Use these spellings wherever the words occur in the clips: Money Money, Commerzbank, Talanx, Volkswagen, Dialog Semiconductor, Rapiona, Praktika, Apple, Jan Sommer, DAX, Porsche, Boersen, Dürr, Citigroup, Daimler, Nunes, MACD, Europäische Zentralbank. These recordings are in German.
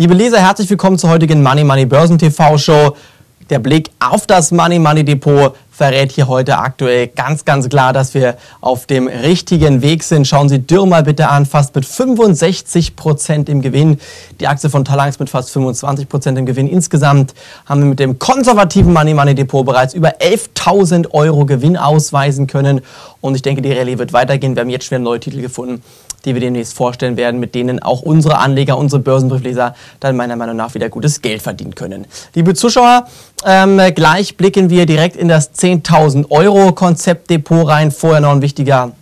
Liebe Leser, herzlich willkommen zur heutigen Money Money Börsen TV Show. Der Blick auf das Money Money Depot verrät hier heute aktuell ganz, ganz klar, dass wir auf dem richtigen Weg sind. Schauen Sie Dürr mal bitte an, fast mit 65% im Gewinn. Die Aktie von Talanx mit fast 25% im Gewinn. Insgesamt haben wir mit dem konservativen Money Money Depot bereits über 11.000 Euro Gewinn ausweisen können. Und ich denke, die Rallye wird weitergehen. Wir haben jetzt schon neue Titel gefunden, die wir demnächst vorstellen werden, mit denen auch unsere Anleger, unsere Börsenbriefleser dann meiner Meinung nach wieder gutes Geld verdienen können. Liebe Zuschauer, gleich blicken wir direkt in das 10.000 Euro Konzeptdepot rein. Vorher noch ein wichtiger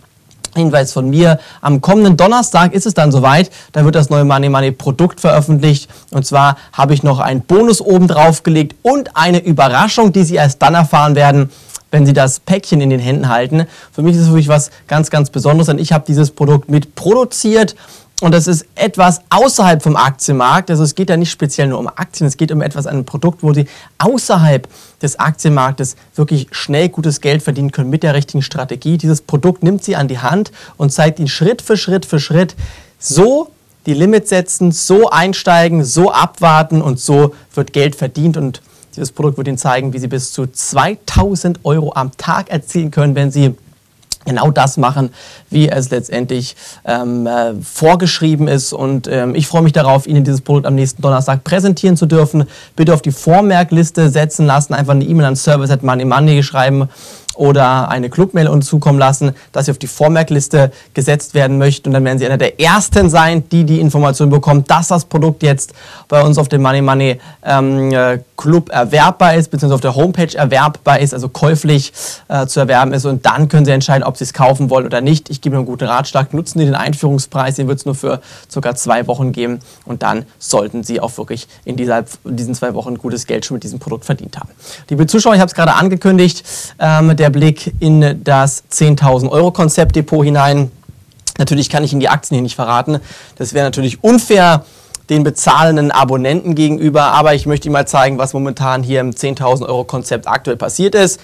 Hinweis von mir. Am kommenden Donnerstag ist es dann soweit. Da wird das neue Money Money Produkt veröffentlicht. Und zwar habe ich noch einen Bonus oben drauf gelegt und eine Überraschung, die Sie erst dann erfahren werden, wenn Sie das Päckchen in den Händen halten. Für mich ist es wirklich was ganz, ganz Besonderes, denn ich habe dieses Produkt mitproduziert und das ist etwas außerhalb vom Aktienmarkt. Also es geht ja nicht speziell nur um Aktien, es geht um etwas, ein Produkt, wo Sie außerhalb des Aktienmarktes wirklich schnell gutes Geld verdienen können mit der richtigen Strategie. Dieses Produkt nimmt Sie an die Hand und zeigt Ihnen Schritt für Schritt für Schritt so die Limits setzen, so einsteigen, so abwarten und so wird Geld verdient. Und dieses Produkt wird Ihnen zeigen, wie Sie bis zu 2.000 Euro am Tag erzielen können, wenn Sie genau das machen, wie es letztendlich vorgeschrieben ist. Und ich freue mich darauf, Ihnen dieses Produkt am nächsten Donnerstag präsentieren zu dürfen. Bitte auf die Vormerkliste setzen lassen, einfach eine E-Mail an service@moneymoney schreiben oder eine Clubmail uns zukommen lassen, dass Sie auf die Vormerkliste gesetzt werden möchten. Und dann werden Sie einer der Ersten sein, die die Information bekommt, dass das Produkt jetzt bei uns auf dem Money Money Club erwerbbar ist, beziehungsweise auf der Homepage erwerbbar ist, also käuflich zu erwerben ist. Und dann können Sie entscheiden, ob Sie es kaufen wollen oder nicht. Ich gebe Ihnen einen guten Ratschlag. Nutzen Sie den Einführungspreis, den wird es nur für ca. 2 Wochen geben. Und dann sollten Sie auch wirklich in diesen 2 Wochen gutes Geld schon mit diesem Produkt verdient haben. Liebe Zuschauer, ich habe es gerade angekündigt, der Blick in das 10.000 Euro Konzeptdepot hinein. Natürlich kann ich Ihnen die Aktien hier nicht verraten. Das wäre natürlich unfair den bezahlenden Abonnenten gegenüber. Aber ich möchte Ihnen mal zeigen, was momentan hier im 10.000 Euro Konzept aktuell passiert ist.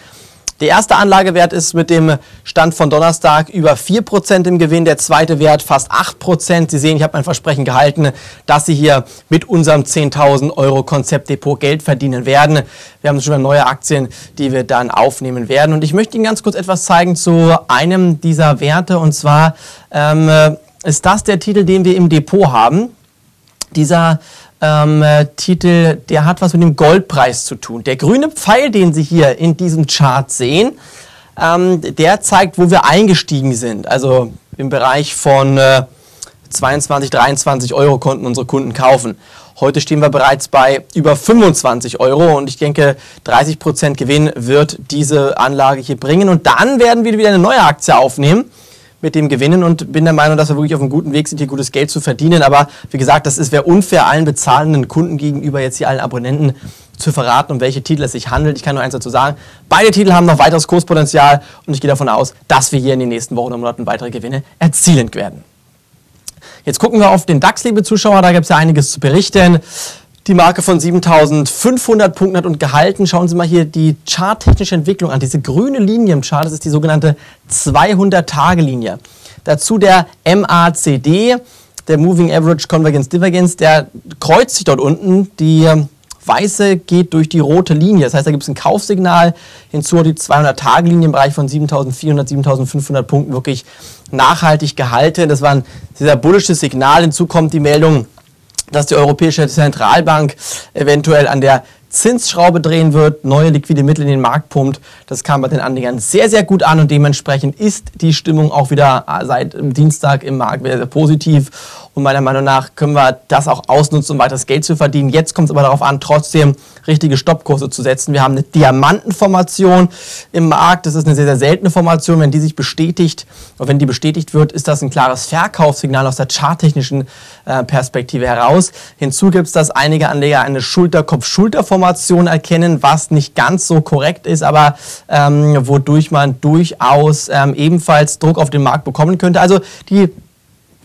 Der erste Anlagewert ist mit dem Stand von Donnerstag über 4% im Gewinn, der zweite Wert fast 8%. Sie sehen, ich habe mein Versprechen gehalten, dass Sie hier mit unserem 10.000 Euro Konzeptdepot Geld verdienen werden. Wir haben schon wieder neue Aktien, die wir dann aufnehmen werden. Und ich möchte Ihnen ganz kurz etwas zeigen zu einem dieser Werte. Und zwar ist das der Titel, den wir im Depot haben. Dieser Titel, der hat was mit dem Goldpreis zu tun. Der grüne Pfeil, den Sie hier in diesem Chart sehen, der zeigt, wo wir eingestiegen sind. Also im Bereich von 22, 23 Euro konnten unsere Kunden kaufen. Heute stehen wir bereits bei über 25 Euro und ich denke, 30% Gewinn wird diese Anlage hier bringen. Und dann werden wir wieder eine neue Aktie aufnehmen mit dem Gewinnen und bin der Meinung, dass wir wirklich auf einem guten Weg sind, hier gutes Geld zu verdienen. Aber wie gesagt, das wäre unfair allen bezahlenden Kunden gegenüber, jetzt hier allen Abonnenten zu verraten, um welche Titel es sich handelt. Ich kann nur eins dazu sagen, beide Titel haben noch weiteres Kurspotenzial und ich gehe davon aus, dass wir hier in den nächsten Wochen und Monaten weitere Gewinne erzielen werden. Jetzt gucken wir auf den DAX, liebe Zuschauer, da gibt es ja einiges zu berichten. Die Marke von 7.500 Punkten hat und gehalten. Schauen Sie mal hier die charttechnische Entwicklung an. Diese grüne Linie im Chart, das ist die sogenannte 200-Tage-Linie. Dazu der MACD, der Moving Average Convergence Divergence, der kreuzt sich dort unten. Die weiße geht durch die rote Linie. Das heißt, da gibt es ein Kaufsignal. Hinzu hat die 200-Tage-Linie im Bereich von 7.400, 7.500 Punkten wirklich nachhaltig gehalten. Das war ein sehr bullisches Signal. Hinzu kommt die Meldung, dass die Europäische Zentralbank eventuell an der Zinsschraube drehen wird, neue liquide Mittel in den Markt pumpt. Das kam bei den Anlegern sehr, sehr gut an und dementsprechend ist die Stimmung auch wieder seit Dienstag im Markt wieder sehr positiv. Und meiner Meinung nach können wir das auch ausnutzen, um weiteres Geld zu verdienen. Jetzt kommt es aber darauf an, trotzdem richtige Stoppkurse zu setzen. Wir haben eine Diamantenformation im Markt. Das ist eine sehr, sehr seltene Formation. Wenn die sich bestätigt, und wenn die bestätigt wird, ist das ein klares Verkaufssignal aus der charttechnischen Perspektive heraus. Hinzu gibt es, dass einige Anleger eine Schulter-Kopf-Schulter-Formation erkennen, was nicht ganz so korrekt ist, aber wodurch man durchaus ebenfalls Druck auf den Markt bekommen könnte. Also die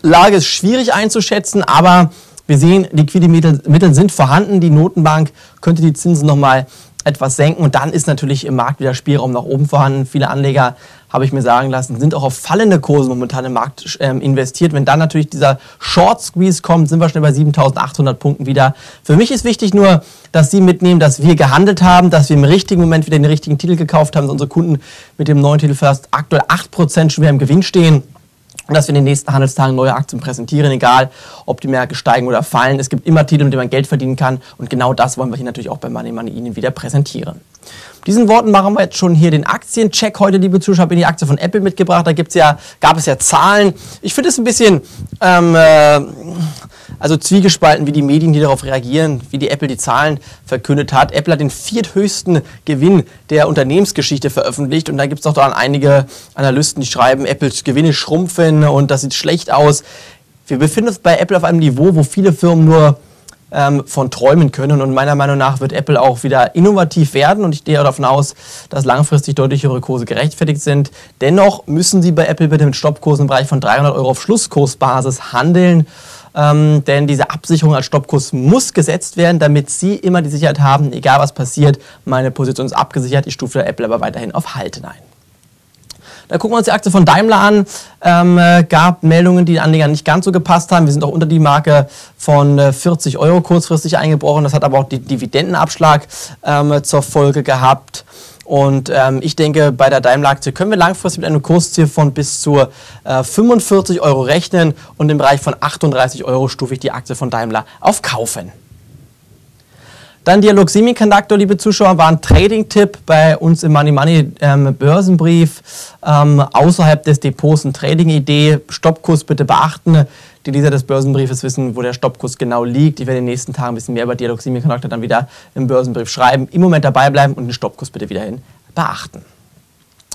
Lage ist schwierig einzuschätzen, aber Wir sehen, liquide Mittel sind vorhanden. Die Notenbank könnte die Zinsen nochmal etwas senken und dann ist natürlich im Markt wieder Spielraum nach oben vorhanden. Viele Anleger, habe ich mir sagen lassen, sind auch auf fallende Kurse momentan im Markt investiert. Wenn dann natürlich dieser Short Squeeze kommt, sind wir schnell bei 7.800 Punkten wieder. Für mich ist wichtig nur, dass Sie mitnehmen, dass wir gehandelt haben, dass wir im richtigen Moment wieder den richtigen Titel gekauft haben, dass unsere Kunden mit dem neuen Titel fast aktuell 8% schon wieder im Gewinn stehen. Und dass wir in den nächsten Handelstagen neue Aktien präsentieren, egal ob die Märkte steigen oder fallen. Es gibt immer Titel, mit denen man Geld verdienen kann. Und genau das wollen wir hier natürlich auch bei Money Money Ihnen wieder präsentieren. Mit diesen Worten machen wir jetzt schon hier den Aktiencheck. Heute, liebe Zuschauer, habe ich die Aktie von Apple mitgebracht. Da gab es ja Zahlen. Ich finde es ein bisschen also zwiegespalten, wie die Medien hier darauf reagieren, wie die Apple die Zahlen verkündet hat. Apple hat den vierthöchsten Gewinn der Unternehmensgeschichte veröffentlicht. Und da gibt es auch dann einige Analysten, die schreiben, Apples Gewinne schrumpfen. Und das sieht schlecht aus. Wir befinden uns bei Apple auf einem Niveau, wo viele Firmen nur von träumen können. Und meiner Meinung nach wird Apple auch wieder innovativ werden. Und ich gehe davon aus, dass langfristig deutlich höhere Kurse gerechtfertigt sind. Dennoch müssen Sie bei Apple bitte mit Stoppkursen im Bereich von 300 € auf Schlusskursbasis handeln. Denn diese Absicherung als Stoppkurs muss gesetzt werden, damit Sie immer die Sicherheit haben, egal was passiert, meine Position ist abgesichert. Ich stufe Apple aber weiterhin auf Halten ein. Da gucken wir uns die Aktie von Daimler an. Gab Meldungen, die den Anlegern nicht ganz so gepasst haben. Wir sind auch unter die Marke von 40 € kurzfristig eingebrochen. Das hat aber auch den Dividendenabschlag zur Folge gehabt. Und ich denke, bei der Daimler-Aktie können wir langfristig mit einem Kursziel von bis zu 45 € rechnen. Und im Bereich von 38 € stufe ich die Aktie von Daimler auf Kaufen. Dann Dialog Semiconductor, liebe Zuschauer, war ein Trading-Tipp bei uns im Money Money Börsenbrief. Außerhalb des Depots eine Trading-Idee. Stoppkurs bitte beachten. Die Leser des Börsenbriefes wissen, wo der Stoppkurs genau liegt. Ich werde in den nächsten Tagen ein bisschen mehr über Dialog Semiconductor dann wieder im Börsenbrief schreiben. Im Moment dabei bleiben und den Stoppkurs bitte wiederhin beachten.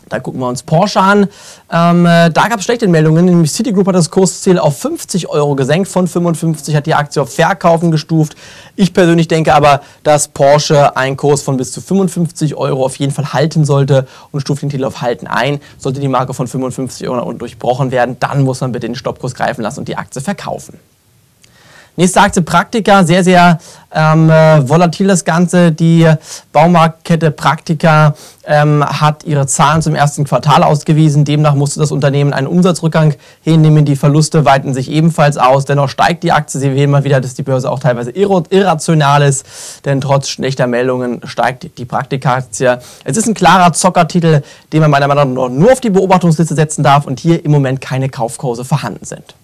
Da gucken wir uns Porsche an. Da gab es schlechte Meldungen, nämlich Citigroup hat das Kursziel auf 50 € gesenkt, von 55 hat die Aktie auf Verkaufen gestuft. Ich persönlich denke aber, dass Porsche einen Kurs von bis zu 55 € auf jeden Fall halten sollte und stuft den Titel auf Halten ein. Sollte die Marke von 55 € nach unten durchbrochen werden, dann muss man bitte den Stoppkurs greifen lassen und die Aktie verkaufen. Nächste Aktie Praktika, sehr, sehr volatil das Ganze. Die Baumarktkette Praktika hat ihre Zahlen zum ersten Quartal ausgewiesen. Demnach musste das Unternehmen einen Umsatzrückgang hinnehmen. Die Verluste weiten sich ebenfalls aus. Dennoch steigt die Aktie. Sie sehen mal wieder, dass die Börse auch teilweise irrational ist. Denn trotz schlechter Meldungen steigt die Praktika-Aktie. Es ist ein klarer Zockertitel, den man meiner Meinung nach nur auf die Beobachtungsliste setzen darf und hier im Moment keine Kaufkurse vorhanden sind.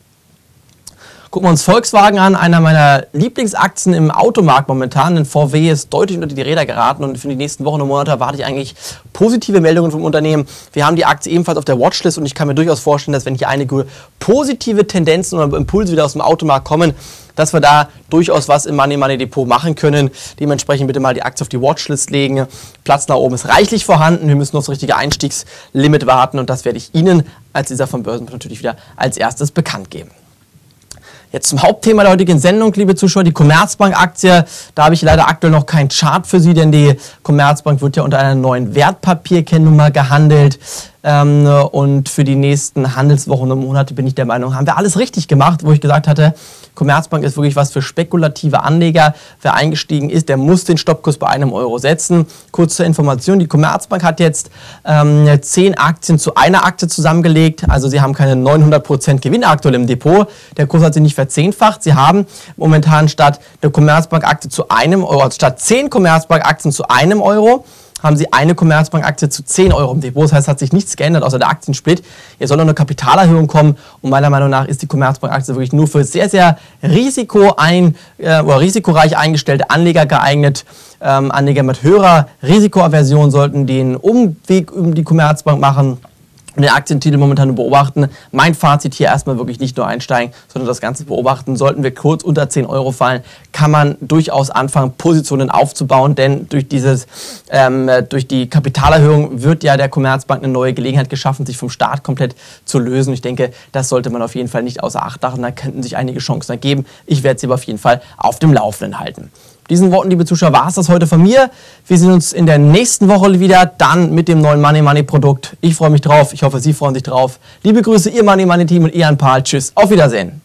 Gucken wir uns Volkswagen an, einer meiner Lieblingsaktien im Automarkt momentan, denn VW ist deutlich unter die Räder geraten und für die nächsten Wochen und Monate erwarte ich eigentlich positive Meldungen vom Unternehmen. Wir haben die Aktie ebenfalls auf der Watchlist und ich kann mir durchaus vorstellen, dass wenn hier einige positive Tendenzen oder Impulse wieder aus dem Automarkt kommen, dass wir da durchaus was im Money Money Depot machen können. Dementsprechend bitte mal die Aktie auf die Watchlist legen. Platz nach oben ist reichlich vorhanden. Wir müssen auf das richtige Einstiegslimit warten und das werde ich Ihnen als Leser vom Börsenbrief natürlich wieder als erstes bekannt geben. Jetzt zum Hauptthema der heutigen Sendung, liebe Zuschauer, die Commerzbank-Aktie. Da habe ich leider aktuell noch keinen Chart für Sie, denn die Commerzbank wird ja unter einer neuen Wertpapierkennnummer gehandelt. Und für die nächsten Handelswochen und Monate bin ich der Meinung, haben wir alles richtig gemacht, wo ich gesagt hatte, Commerzbank ist wirklich was für spekulative Anleger. Wer eingestiegen ist, der muss den Stoppkurs bei £1 setzen. Kurz zur Information, die Commerzbank hat jetzt 10 Aktien zu einer Aktie zusammengelegt. Also sie haben keine 900% Gewinn aktuell im Depot. Der Kurs hat sich nicht verzehnfacht. Sie haben momentan statt der Commerzbank-Aktie zu £1, also statt 10 Commerzbank-Aktien zu £1, haben Sie eine Commerzbank-Aktie zu £10 im Depot. Das heißt, es hat sich nichts geändert, außer der Aktiensplit. Jetzt soll noch eine Kapitalerhöhung kommen. Und meiner Meinung nach ist die Commerzbank-Aktie wirklich nur für sehr, sehr risikoreich eingestellte Anleger geeignet. Anleger mit höherer Risikoaversion sollten den Umweg über die Commerzbank machen und den Aktientitel momentan beobachten. Mein Fazit hier erstmal wirklich nicht nur einsteigen, sondern das Ganze beobachten. Sollten wir kurz unter £10 fallen, kann man durchaus anfangen, Positionen aufzubauen, denn durch die Kapitalerhöhung wird ja der Commerzbank eine neue Gelegenheit geschaffen, sich vom Staat komplett zu lösen. Ich denke, das sollte man auf jeden Fall nicht außer Acht lassen. Da könnten sich einige Chancen ergeben. Ich werde sie aber auf jeden Fall auf dem Laufenden halten. Mit diesen Worten, liebe Zuschauer, war es das heute von mir. Wir sehen uns in der nächsten Woche wieder, dann mit dem neuen Money Money Produkt. Ich freue mich drauf, ich hoffe, Sie freuen sich drauf. Liebe Grüße, Ihr Money Money Team und Ihr Anpal. Tschüss, auf Wiedersehen.